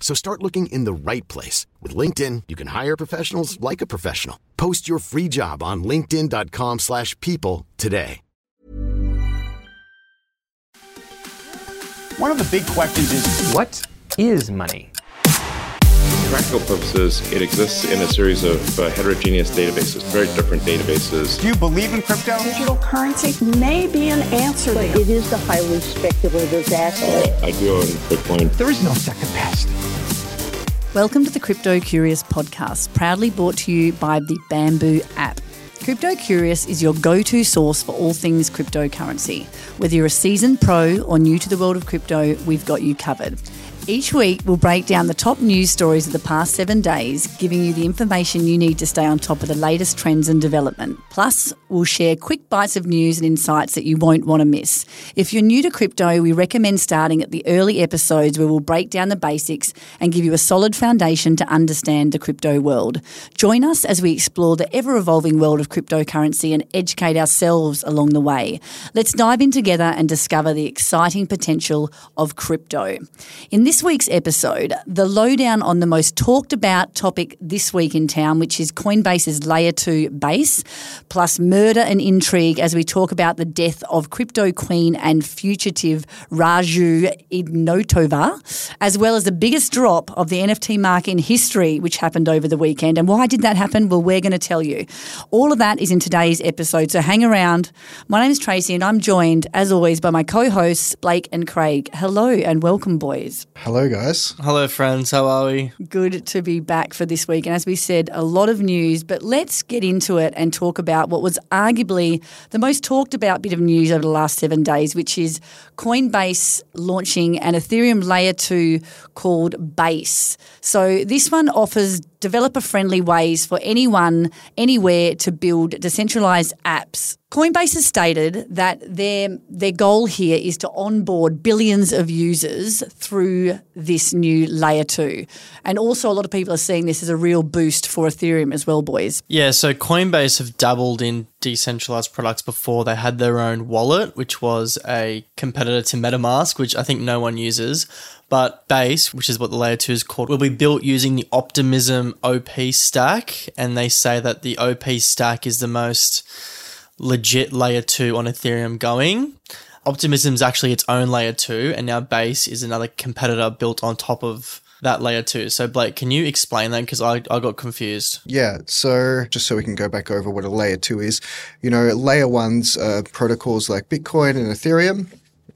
So start looking in the right place. With LinkedIn, you can hire professionals like a professional. Post your free job on linkedin.com/people today. One of the big questions is, what is money? For practical purposes, it exists in a series of heterogeneous databases, very different databases. Do you believe in crypto? Digital currency may be an answer. But it is the highly speculative asset. I do own Bitcoin. There is no second best. Welcome to the Crypto Curious podcast, proudly brought to you by the Bamboo app. Crypto Curious is your go-to source for all things cryptocurrency. Whether you're a seasoned pro or new to the world of crypto, we've got you covered. Each week, we'll break down the top news stories of the past 7 days, giving you the information you need to stay on top of the latest trends and development. Plus, we'll share quick bites of news and insights that you won't want to miss. If you're new to crypto, we recommend starting at the early episodes where we'll break down the basics and give you a solid foundation to understand the crypto world. Join us as we explore the ever-evolving world of cryptocurrency and educate ourselves along the way. Let's dive in together and discover the exciting potential of crypto. In this week's episode, the lowdown on the most talked about topic this week in town, which is Coinbase's Layer 2 Base, plus murder and intrigue as we talk about the death of crypto queen and fugitive Raju Ignotova, as well as the biggest drop of the NFT market in history, which happened over the weekend. And why did that happen? Well, we're going to tell you. All of that is in today's episode, so hang around. My name is Tracy and I'm joined, as always, by my co-hosts, Blake and Craig. Hello and welcome, boys. Hello, guys. Hello, friends. How are we? Good to be back for this week. And as we said, a lot of news, but let's get into it and talk about what was arguably the most talked about bit of news over the last 7 days, which is Coinbase launching an Ethereum Layer 2 called Base. So this one offers developer-friendly ways for anyone, anywhere to build decentralized apps. Coinbase has stated that their goal here is to onboard billions of users through this new Layer 2. And also a lot of people are seeing this as a real boost for Ethereum as well, boys. Yeah, so Coinbase have dabbled in decentralized products before. They had their own wallet, which was a competitor to MetaMask, which I think no one uses. But Base, which is what the Layer 2 is called, will be built using the Optimism OP stack. And they say that the OP stack is the most legit Layer 2 on Ethereum going. Optimism is actually its own Layer 2, and now Base is another competitor built on top of that Layer 2. So, Blake, can you explain that? Because I got confused. Yeah. So, just so we can go back over what a Layer 2 is, you know, Layer 1's protocols like Bitcoin and Ethereum.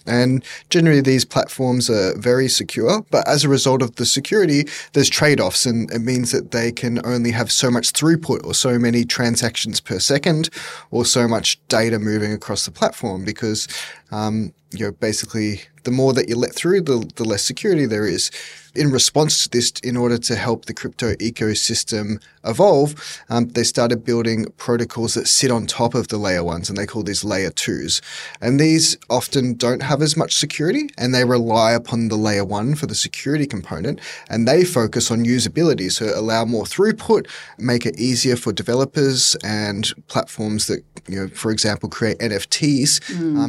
And generally, these platforms are very secure, but as a result of the security, there's trade-offs, and it means that they can only have so much throughput or so many transactions per second or so much data moving across the platform because, you know, basically the more that you let through, the less security there is. In response to this, in order to help the crypto ecosystem evolve, they started building protocols that sit on top of the layer ones, and they call these layer twos. And these often don't have as much security, and they rely upon the layer one for the security component, and they focus on usability, so allow more throughput, make it easier for developers and platforms that, you know, for example, create NFTs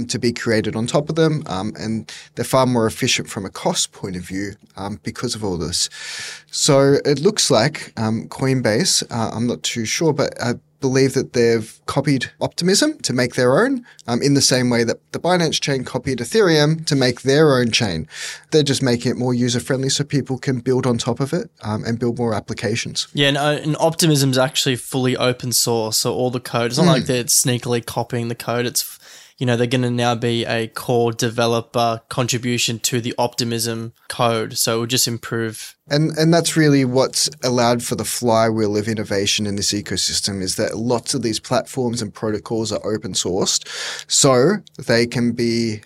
to be created on top of them, and they're far more efficient from a cost point of view because of all this. So it looks like Coinbase, I'm not too sure, but I believe that they've copied Optimism to make their own in the same way that the Binance chain copied Ethereum to make their own chain. They're just making it more user-friendly so people can build on top of it and build more applications. Yeah, and Optimism is actually fully open source, so all the code, it's not like they're sneakily copying the code, it's you know, they're going to now be a core developer contribution to the Optimism code. So it will just improve. And that's really what's allowed for the flywheel of innovation in this ecosystem, is that lots of these platforms and protocols are open sourced. So they can be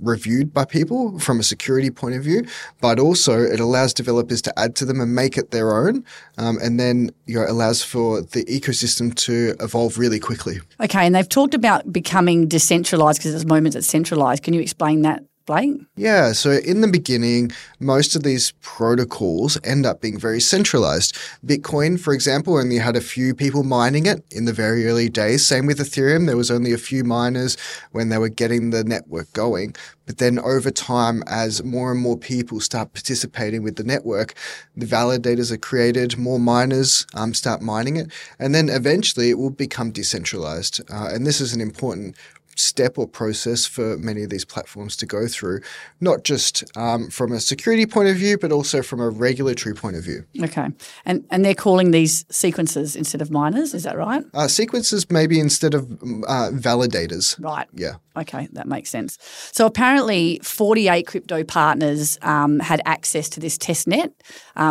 reviewed by people from a security point of view, but also it allows developers to add to them and make it their own. And then, you know, allows for the ecosystem to evolve really quickly. Okay. And they've talked about becoming decentralized because at the moment it's centralized. Can you explain that, Blake? Yeah. So in the beginning, most of these protocols end up being very centralized. Bitcoin, for example, only had a few people mining it in the very early days. Same with Ethereum. There was only a few miners when they were getting the network going. But then over time, as more and more people start participating with the network, the validators are created, more miners start mining it, and then eventually it will become decentralized. And this is an important step or process for many of these platforms to go through, not just from a security point of view, but also from a regulatory point of view. Okay. And they're calling these sequencers instead of miners, is that right? Sequencers maybe instead of validators. Right. Yeah. Okay, that makes sense. So apparently 48 crypto partners had access to this testnet,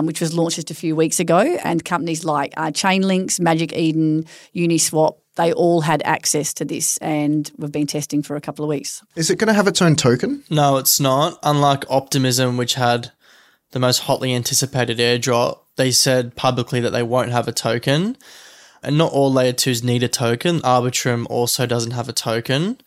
which was launched just a few weeks ago, and companies like Chainlink, Magic Eden, Uniswap, they all had access to this, and we've been testing for a couple of weeks. Is it going to have its own token? No, it's not. Unlike Optimism, which had the most hotly anticipated airdrop, they said publicly that they won't have a token. And not all Layer 2s need a token. Arbitrum also doesn't have a token,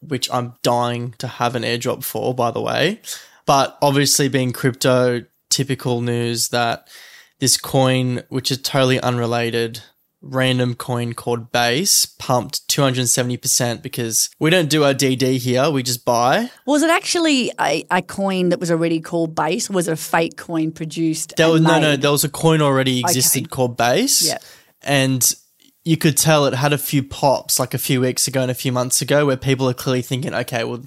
which I'm dying to have an airdrop for, by the way. But obviously being crypto, typical news that this coin, which is totally unrelated, random coin called Base pumped 270% because we don't do our DD here, we just buy. Was it actually a coin that was already called Base, or was it a fake coin produced? There was a coin already existed called Base. Yeah. And you could tell it had a few pops like a few weeks ago and a few months ago where people are clearly thinking, okay, well,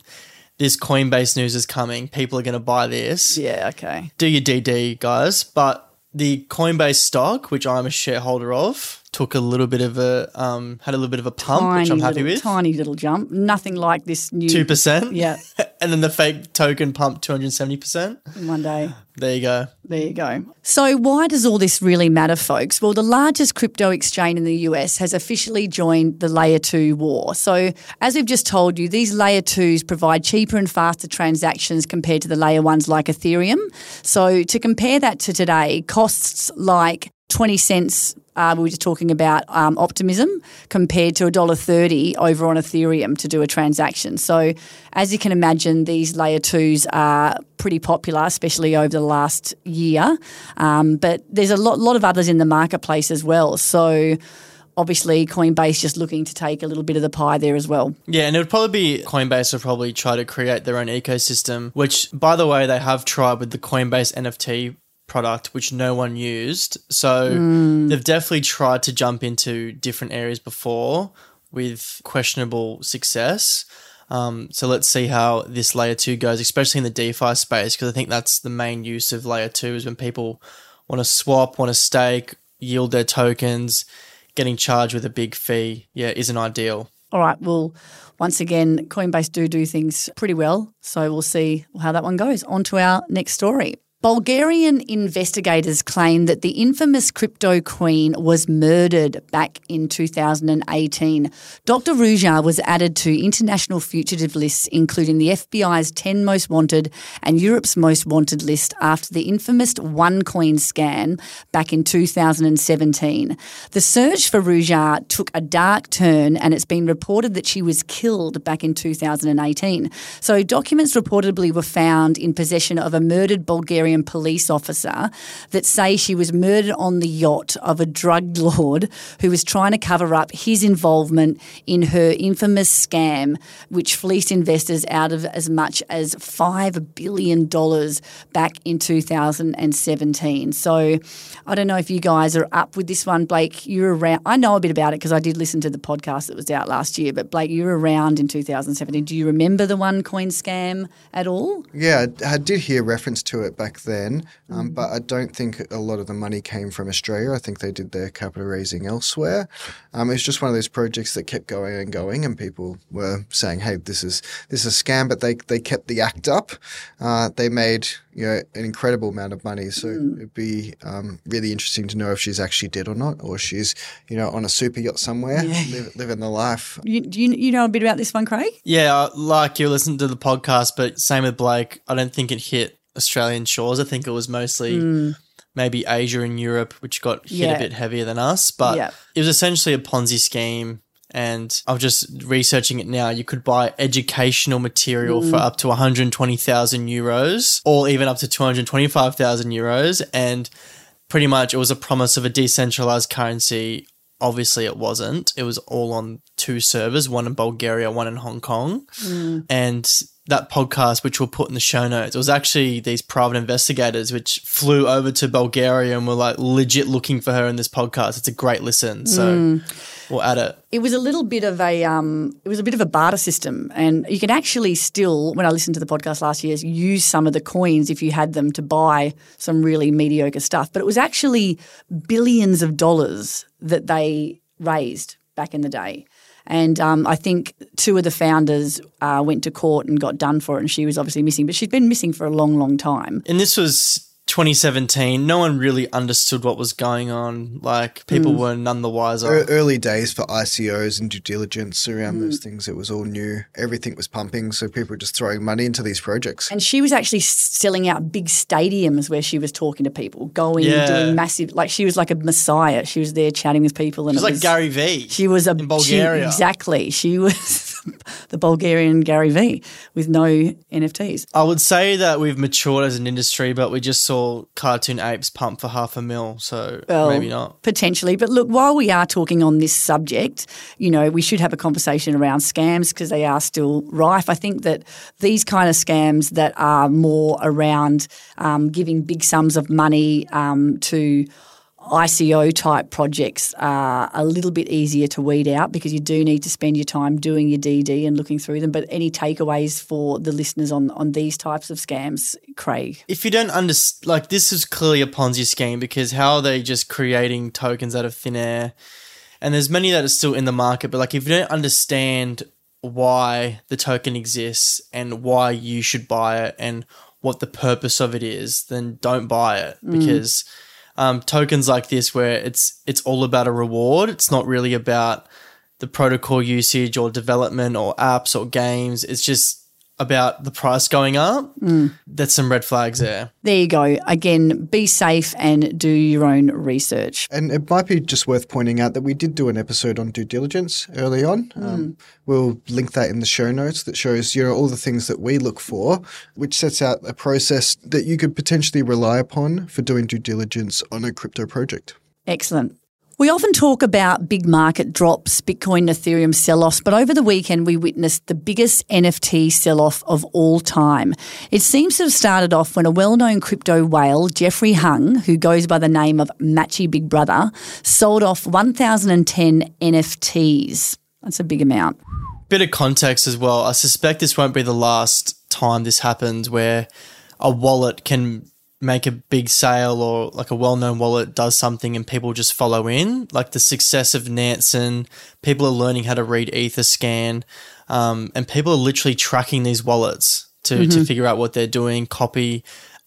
this Coinbase news is coming. People are going to buy this. Yeah, okay. Do your DD, guys. But the Coinbase stock, which I'm a shareholder of, had a little bit of a pump, which I'm happy with. Tiny little jump. Nothing like this new 2%. Yeah. And then the fake token pumped 270%. In one day. There you go. So why does all this really matter, folks? Well, the largest crypto exchange in the US has officially joined the Layer 2 war. So as we've just told you, these Layer 2s provide cheaper and faster transactions compared to the Layer 1s like Ethereum. So to compare that to today, costs like 20 cents we were just talking about Optimism compared to $1.30 over on Ethereum to do a transaction. So as you can imagine, these Layer 2s are pretty popular, especially over the last year. But there's a lot of others in the marketplace as well. So obviously Coinbase just looking to take a little bit of the pie there as well. Yeah, and it would probably be Coinbase will probably try to create their own ecosystem, which, by the way, they have tried with the Coinbase NFT product, which no one used. So they've definitely tried to jump into different areas before with questionable success. So let's see how this Layer 2 goes, especially in the DeFi space, because I think that's the main use of Layer 2 is when people want to swap, want to stake, yield their tokens, getting charged with a big fee, isn't ideal. All right, well, once again, Coinbase do things pretty well. So we'll see how that one goes. On to our next story. Bulgarian investigators claim that the infamous crypto queen was murdered back in 2018. Dr. Ruja was added to international fugitive lists, including the FBI's 10 Most Wanted and Europe's Most Wanted list after the infamous OneCoin scam back in 2017. The search for Ruja took a dark turn, and it's been reported that she was killed back in 2018. So documents reportedly were found in possession of a murdered Bulgarian police officer that say she was murdered on the yacht of a drug lord who was trying to cover up his involvement in her infamous scam, which fleeced investors out of as much as $5 billion back in 2017. So I don't know if you guys are up with this one, Blake. You're around. I know a bit about it because I did listen to the podcast that was out last year, but Blake, you were around in 2017. Do you remember the OneCoin scam at all? Yeah, I did hear reference to it back then, but I don't think a lot of the money came from Australia. I think they did their capital raising elsewhere. It was just one of those projects that kept going, and people were saying, hey, this is a scam, but they kept the act up. They made an incredible amount of money. So it'd be really interesting to know if she's actually dead or not, or she's on a super yacht somewhere, living the life. Do you know a bit about this one, Craig? Yeah, like you listened to the podcast, but same with Blake. I don't think it hit Australian shores. I think it was mostly maybe Asia and Europe, which got hit a bit heavier than us. But it was essentially a Ponzi scheme. And I'm just researching it now. You could buy educational material for up to 120,000 euros or even up to 225,000 euros. And pretty much it was a promise of a decentralized currency. Obviously, it wasn't. It was all on two servers, one in Bulgaria, one in Hong Kong. And that podcast, which we'll put in the show notes, it was actually these private investigators which flew over to Bulgaria and were like legit looking for her in this podcast. It's a great listen. So we'll add it. It was a little bit of a barter system, and you can actually still, when I listened to the podcast last year, use some of the coins if you had them to buy some really mediocre stuff. But it was actually billions of dollars that they raised back in the day. And I think two of the founders went to court and got done for it, and she was obviously missing. But she'd been missing for a long, long time. And this was 2017. No one really understood what was going on. Like, people were none the wiser. Early days for ICOs and due diligence around those things. It was all new. Everything was pumping, so people were just throwing money into these projects. And she was actually selling out big stadiums where she was talking to people, doing massive – like, she was like a messiah. She was there chatting with people. And she was like Gary Vee. She was in Bulgaria. Exactly. She was the Bulgarian Gary Vee with no NFTs. I would say that we've matured as an industry, but we just saw cartoon apes pump for $500,000, so maybe not. Potentially. But look, while we are talking on this subject, we should have a conversation around scams because they are still rife. I think that these kind of scams that are more around giving big sums of money to ICO-type projects are a little bit easier to weed out because you do need to spend your time doing your DD and looking through them. But any takeaways for the listeners on these types of scams, Craig? If you don't understand, like, this is clearly a Ponzi scheme because how are they just creating tokens out of thin air? And there's many that are still in the market, but, like, if you don't understand why the token exists and why you should buy it and what the purpose of it is, then don't buy it because... tokens like this where it's all about a reward. It's not really about the protocol usage or development or apps or games. It's just about the price going up. That's some red flags there. There you go. Again, be safe and do your own research. And it might be just worth pointing out that we did do an episode on due diligence early on. We'll link that in the show notes that shows, all the things that we look for, which sets out a process that you could potentially rely upon for doing due diligence on a crypto project. Excellent. We often talk about big market drops, Bitcoin and Ethereum sell-offs, but over the weekend we witnessed the biggest NFT sell-off of all time. It seems to have started off when a well-known crypto whale, Jeffrey Hung, who goes by the name of Matchy Big Brother, sold off 1,010 NFTs. That's a big amount. Bit of context as well. I suspect this won't be the last time this happens where a wallet can... make a big sale or like a well-known wallet does something and people just follow in. Like the success of Nansen, people are learning how to read Etherscan and people are literally tracking these wallets to figure out what they're doing,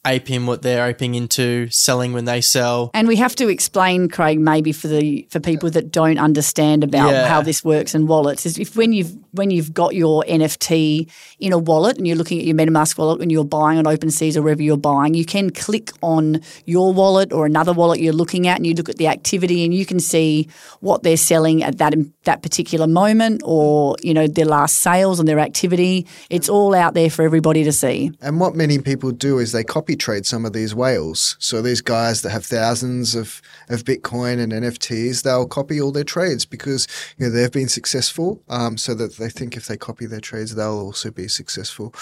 aping what they're aping into, selling when they sell. And we have to explain, Craig, maybe for people that don't understand about how this works in wallets, is if when you've got your NFT in a wallet and you're looking at your MetaMask wallet and you're buying on OpenSea or wherever you're buying, you can click on your wallet or another wallet you're looking at and you look at the activity and you can see what they're selling at that particular moment or, their last sales and their activity. It's all out there for everybody to see. And what many people do is they copy trade some of these whales. So these guys that have thousands of Bitcoin and NFTs, they'll copy all their trades because they've been successful so that they think if they copy their trades, they'll also be successful.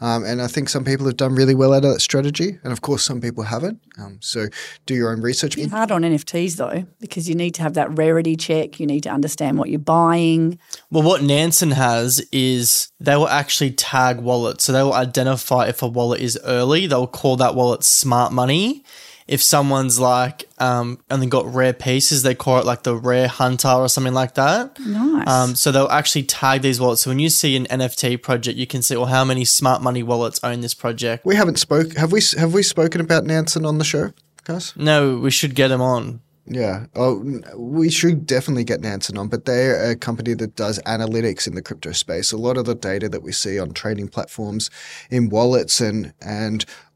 And I think some people have done really well out of that strategy. And of course, some people haven't. So do your own research. It's hard on NFTs though, because you need to have that rarity check. You need to understand what you're buying. Well, what Nansen has is they will actually tag wallets. So they will identify if a wallet is early. They'll call call that wallet smart money. If someone's like, and they got rare pieces, they call it like the rare hunter or something like that. Nice. So they'll actually tag these wallets. So when you see an NFT project, you can see, well, how many smart money wallets own this project. We haven't spoke. Have we spoken about Nansen on the show, guys? No, we should get him on. Yeah. Oh, we should definitely get Nansen on, but they're a company that does analytics in the crypto space. A lot of the data that we see on trading platforms, in wallets, and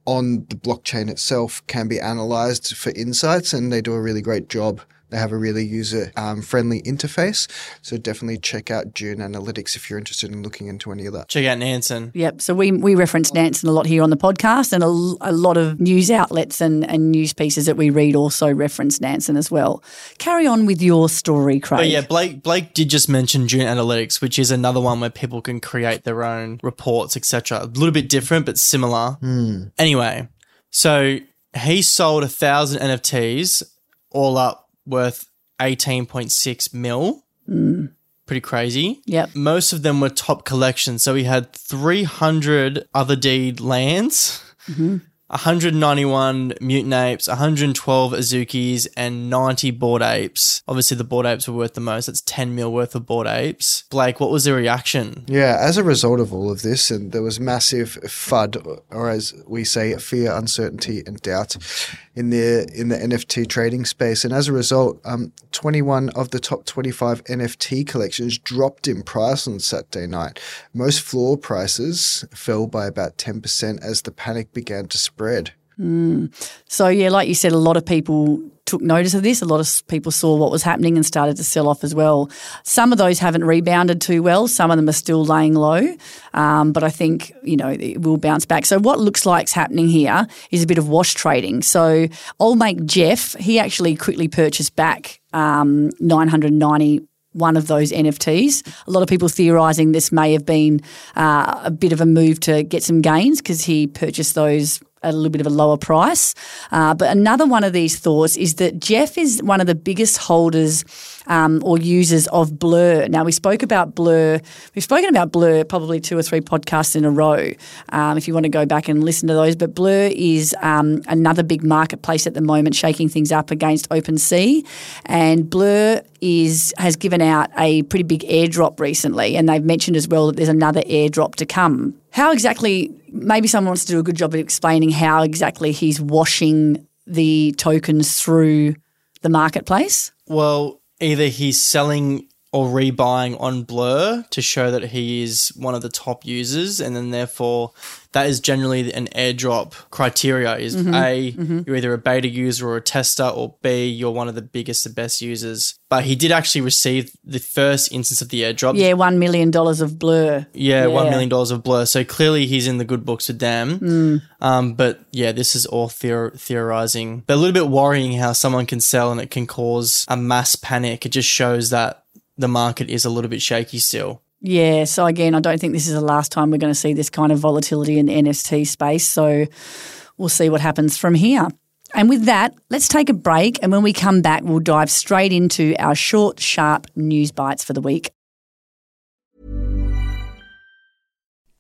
on the blockchain itself can be analyzed for insights, and they do a really great job. They have a really user-friendly interface. So definitely check out Dune Analytics if you're interested in looking into any of that. Check out Nansen. Yep. So we reference Nansen a lot here on the podcast, and a lot of news outlets and news pieces that we read also reference Nansen as well. Carry on with your story, Craig. But yeah, Blake did just mention Dune Analytics, which is another one where people can create their own reports, etc. A little bit different, but similar. Mm. Anyway, so he sold 1,000 NFTs all up, worth 18.6 mil. Mm. Pretty crazy. Yep. Most of them were top collections. So we had 300 other deed lands, 191 mutant apes, 112 Azukis, and 90 Bored Apes. Obviously, the Bored Apes were worth the most. That's 10 mil worth of Bored Apes. Blake, what was the reaction? Yeah, as a result of all of this, and there was massive FUD, or as we say, fear, uncertainty, and doubt in the NFT trading space. And as a result, 21 of the top 25 NFT collections dropped in price on Saturday night. Most floor prices fell by about 10% as the panic began to spread. Mm. So, yeah, like you said, a lot of people took notice of this. A lot of people saw what was happening and started to sell off as well. Some of those haven't rebounded too well. Some of them are still laying low, but I think, you know, it will bounce back. So what looks like's happening here is a bit of wash trading. So old mate Jeff, he actually quickly purchased back 990 one of those NFTs. A lot of people theorising this may have been a bit of a move to get some gains because he purchased those at a little bit of a lower price. But another one of these thoughts is that Jeff is one of the biggest holders or users of Blur. Now, we spoke about Blur. We've spoken about Blur probably 2 or 3 podcasts in a row, if you want to go back and listen to those. But Blur is another big marketplace at the moment, shaking things up against OpenSea. And Blur has given out a pretty big airdrop recently, and they've mentioned as well that there's another airdrop to come. How exactly – maybe someone wants to do a good job of explaining how exactly he's washing the tokens through the marketplace. Well, either he's selling or rebuying on Blur to show that he is one of the top users, and then therefore that is generally an airdrop criteria is A, you're either a beta user or a tester, or B, you're one of the biggest and best users. But he did actually receive the first instance of the airdrop. Yeah, $1 million of Blur. Yeah, $1 million of Blur. So clearly he's in the good books with them. Mm. But yeah, this is all theorizing. But a little bit worrying how someone can sell and it can cause a mass panic. It just shows that the market is a little bit shaky still. Yeah. So, again, I don't think this is the last time we're going to see this kind of volatility in the NFT space. So, we'll see what happens from here. And with that, let's take a break. And when we come back, we'll dive straight into our short, sharp news bites for the week.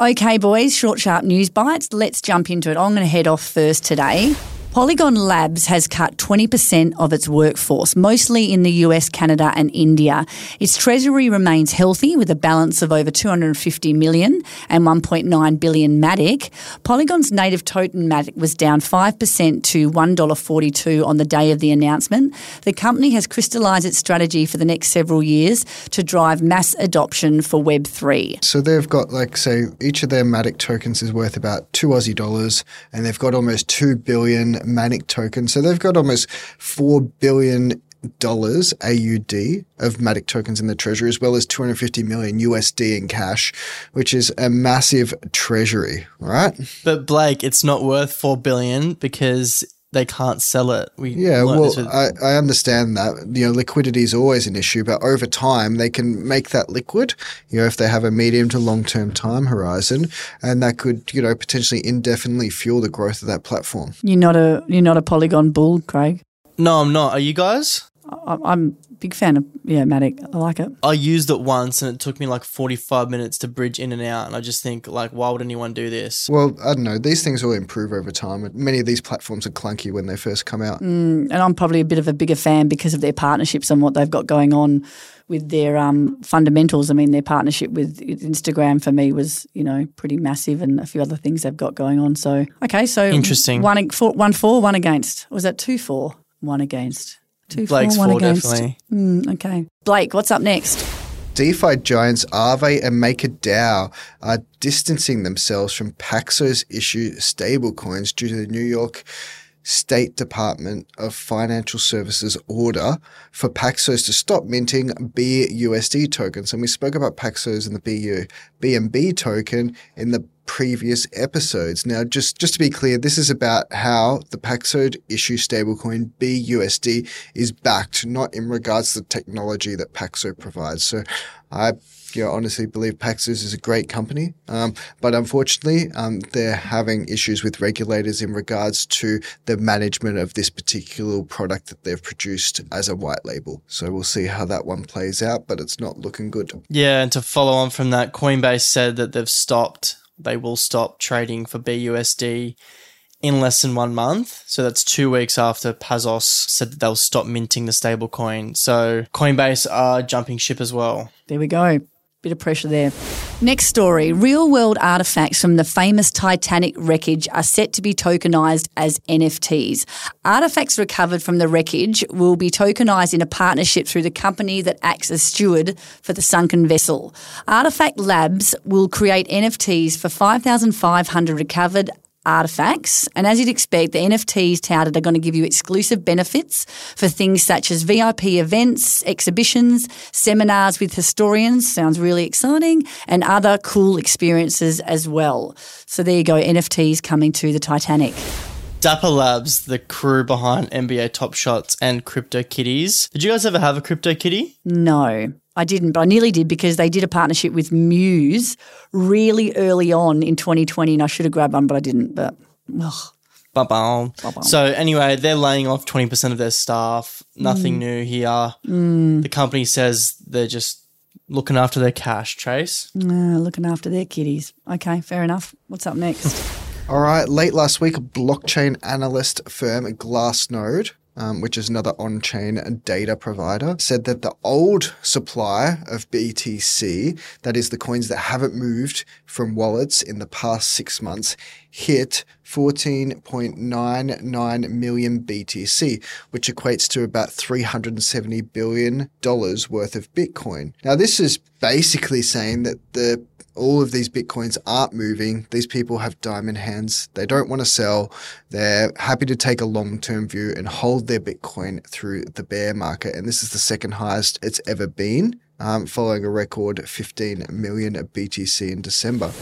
Okay, boys, short, sharp news bites. Let's jump into it. I'm going to head off first today. Polygon Labs has cut 20% of its workforce, mostly in the US, Canada and India. Its treasury remains healthy with a balance of over $250 million and $1.9 billion MATIC. Polygon's native token MATIC was down 5% to $1.42 on the day of the announcement. The company has crystallised its strategy for the next several years to drive mass adoption for Web3. So they've got, each of their MATIC tokens is worth about $2 Aussie, and they've got almost 2 billion MATIC token. So they've got almost $4 billion AUD of MATIC tokens in the treasury, as well as $250 million USD in cash, which is a massive treasury, right? But Blake, it's not worth $4 billion because they can't sell it. I understand that. Liquidity is always an issue, but over time they can make that liquid, if they have a medium to long-term time horizon, and that could, potentially indefinitely fuel the growth of that platform. You're not a Polygon bull, Craig. No, I'm not. Are you guys? I'm a big fan of Matic. I like it. I used it once and it took me 45 minutes to bridge in and out, and I just think why would anyone do this? Well, I don't know. These things will improve over time. Many of these platforms are clunky when they first come out. And I'm probably a bit of a bigger fan because of their partnerships and what they've got going on with their fundamentals. I mean, their partnership with Instagram for me was, pretty massive, and a few other things they've got going on. So, okay, so interesting. One for, one against. Or was that 2-4? One against. 2-4, Blake's 4 definitely. Okay. Blake, what's up next? DeFi giants Aave and MakerDAO are distancing themselves from Paxos issue stablecoins due to the New York State Department of Financial Services order for Paxos to stop minting BUSD tokens. And we spoke about Paxos and the BNB token in the previous episodes. Now, just to be clear, this is about how the Paxos issue stablecoin BUSD is backed, not in regards to the technology that Paxos provides. So I honestly believe Paxos is a great company, but unfortunately they're having issues with regulators in regards to the management of this particular product that they've produced as a white label. So we'll see how that one plays out, but it's not looking good. Yeah, and to follow on from that, Coinbase said that they will stop trading for BUSD in less than 1 month. So that's 2 weeks after Paxos said that they'll stop minting the stablecoin. So Coinbase are jumping ship as well. There we go. Bit of pressure there. Next story, real-world artefacts from the famous Titanic wreckage are set to be tokenised as NFTs. Artefacts recovered from the wreckage will be tokenised in a partnership through the company that acts as steward for the sunken vessel. Artifact Labs will create NFTs for 5,500 recovered artifacts, and as you'd expect, the NFTs touted are going to give you exclusive benefits for things such as VIP events, exhibitions, seminars with historians, sounds really exciting, and other cool experiences as well. So there you go, NFTs coming to the Titanic. Dapper Labs, the crew behind NBA Top Shots and Crypto Kitties. Did you guys ever have a Crypto Kitty? No. I didn't, but I nearly did because they did a partnership with Muse really early on in 2020, and I should have grabbed one, but I didn't. But So anyway, they're laying off 20% of their staff. Nothing new here. The company says they're just looking after their cash, Trace. Looking after their kitties. Okay, fair enough. What's up next? All right, late last week, blockchain analyst firm Glassnode, which is another on-chain data provider, said that the old supply of BTC, that is the coins that haven't moved from wallets in the past 6 months, hit 14.99 million BTC, which equates to about $370 billion worth of Bitcoin. Now, this is basically saying that all of these Bitcoins aren't moving. These people have diamond hands. They don't want to sell. They're happy to take a long-term view and hold their Bitcoin through the bear market. And this is the second highest it's ever been, following a record 15 million BTC in December.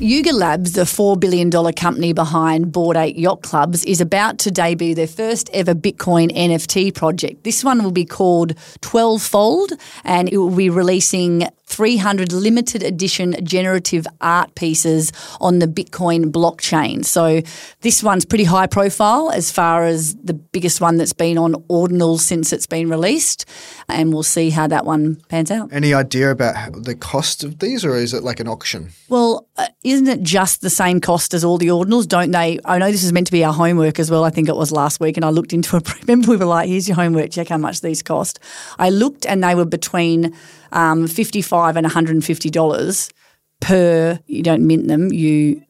Yuga Labs, the $4 billion company behind Bored Ape Yacht Clubs, is about to debut their first ever Bitcoin NFT project. This one will be called 12fold, and it will be releasing 300 limited edition generative art pieces on the Bitcoin blockchain. So this one's pretty high profile as far as the biggest one that's been on Ordinal since it's been released, and we'll see how that one pans out. Any idea about the cost of these, or is it like an auction? Well, isn't it just the same cost as all the Ordinals? Don't they? I know this is meant to be our homework as well. I think it was last week, and I looked into it. Remember, we were like, here's your homework, check how much these cost. I looked and they were between $55 and $150 per, you don't mint them, you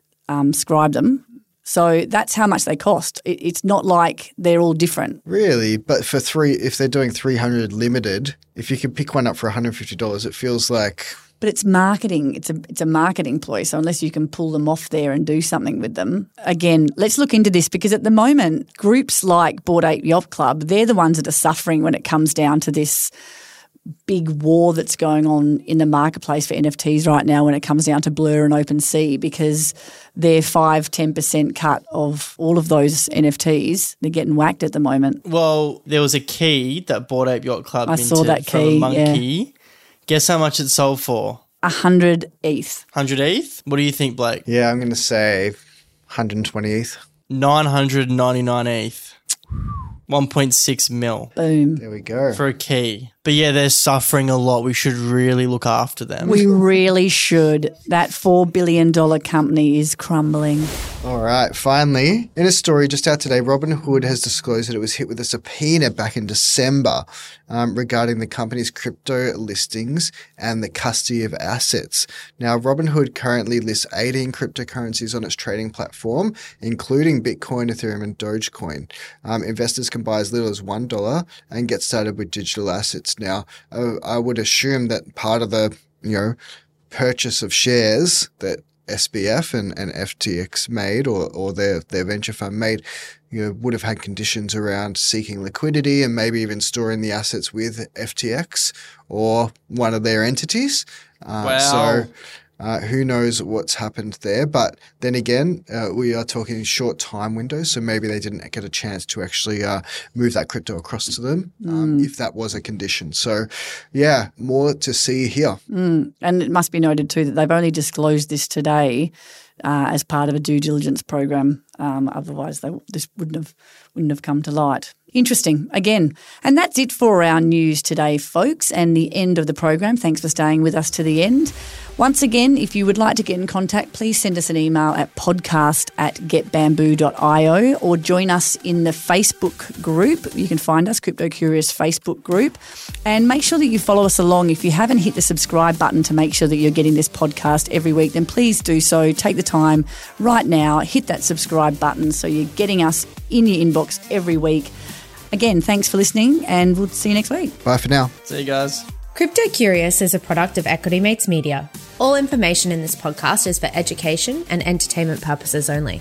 scribe them. So that's how much they cost. It's not like they're all different. Really? But for if they're doing 300 limited, if you could pick one up for $150, it feels like... But it's marketing. It's a marketing ploy. So unless you can pull them off there and do something with them, again, let's look into this, because at the moment, groups like Bored Ape Yacht Club, they're the ones that are suffering when it comes down to this big war that's going on in the marketplace for NFTs right now when it comes down to Blur and OpenSea, because their 5-10% cut of all of those NFTs, they're getting whacked at the moment. Well, there was a key that Bored Ape Yacht Club minted from a monkey. Yeah. Guess how much it sold for? 100 ETH. 100 ETH? What do you think, Blake? Yeah, I'm going to say 120 ETH. 999 ETH. 1.6 mil. Boom. There we go. For a key. But yeah, they're suffering a lot. We should really look after them. We really should. That $4 billion company is crumbling. All right. Finally, in a story just out today, Robinhood has disclosed that it was hit with a subpoena back in December regarding the company's crypto listings and the custody of assets. Now, Robinhood currently lists 18 cryptocurrencies on its trading platform, including Bitcoin, Ethereum, and Dogecoin. Investors can buy as little as $1 and get started with digital assets. Now, I would assume that part of the, purchase of shares that SBF and FTX made or their venture fund made, would have had conditions around seeking liquidity and maybe even storing the assets with FTX or one of their entities. Wow. So... who knows what's happened there? But then again, we are talking short time windows, so maybe they didn't get a chance to actually move that crypto across to them if that was a condition. So, yeah, more to see here. Mm. And it must be noted too that they've only disclosed this today as part of a due diligence program. Otherwise, this wouldn't have come to light. Interesting, again. And that's it for our news today, folks, and the end of the program. Thanks for staying with us to the end. Once again, if you would like to get in contact, please send us an email at podcast@getbamboo.io or join us in the Facebook group. You can find us, Crypto Curious Facebook group. And make sure that you follow us along. If you haven't hit the subscribe button to make sure that you're getting this podcast every week, then please do so. Take the time right now, hit that subscribe button so you're getting us in your inbox every week. Again, thanks for listening, and we'll see you next week. Bye for now. See you guys. Crypto Curious is a product of EquityMates Media. All information in this podcast is for education and entertainment purposes only.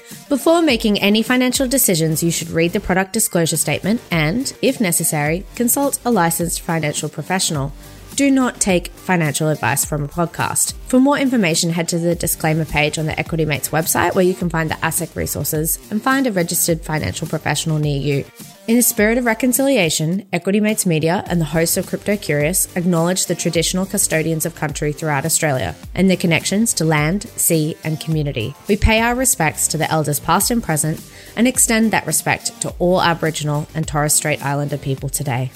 Before making any financial decisions, you should read the product disclosure statement and, if necessary, consult a licensed financial professional. Do not take financial advice from a podcast. For more information, head to the disclaimer page on the EquityMates website, where you can find the ASIC resources and find a registered financial professional near you. In the spirit of reconciliation, EquityMates Media and the hosts of Crypto Curious acknowledge the traditional custodians of country throughout Australia and their connections to land, sea, and community. We pay our respects to the elders past and present and extend that respect to all Aboriginal and Torres Strait Islander people today.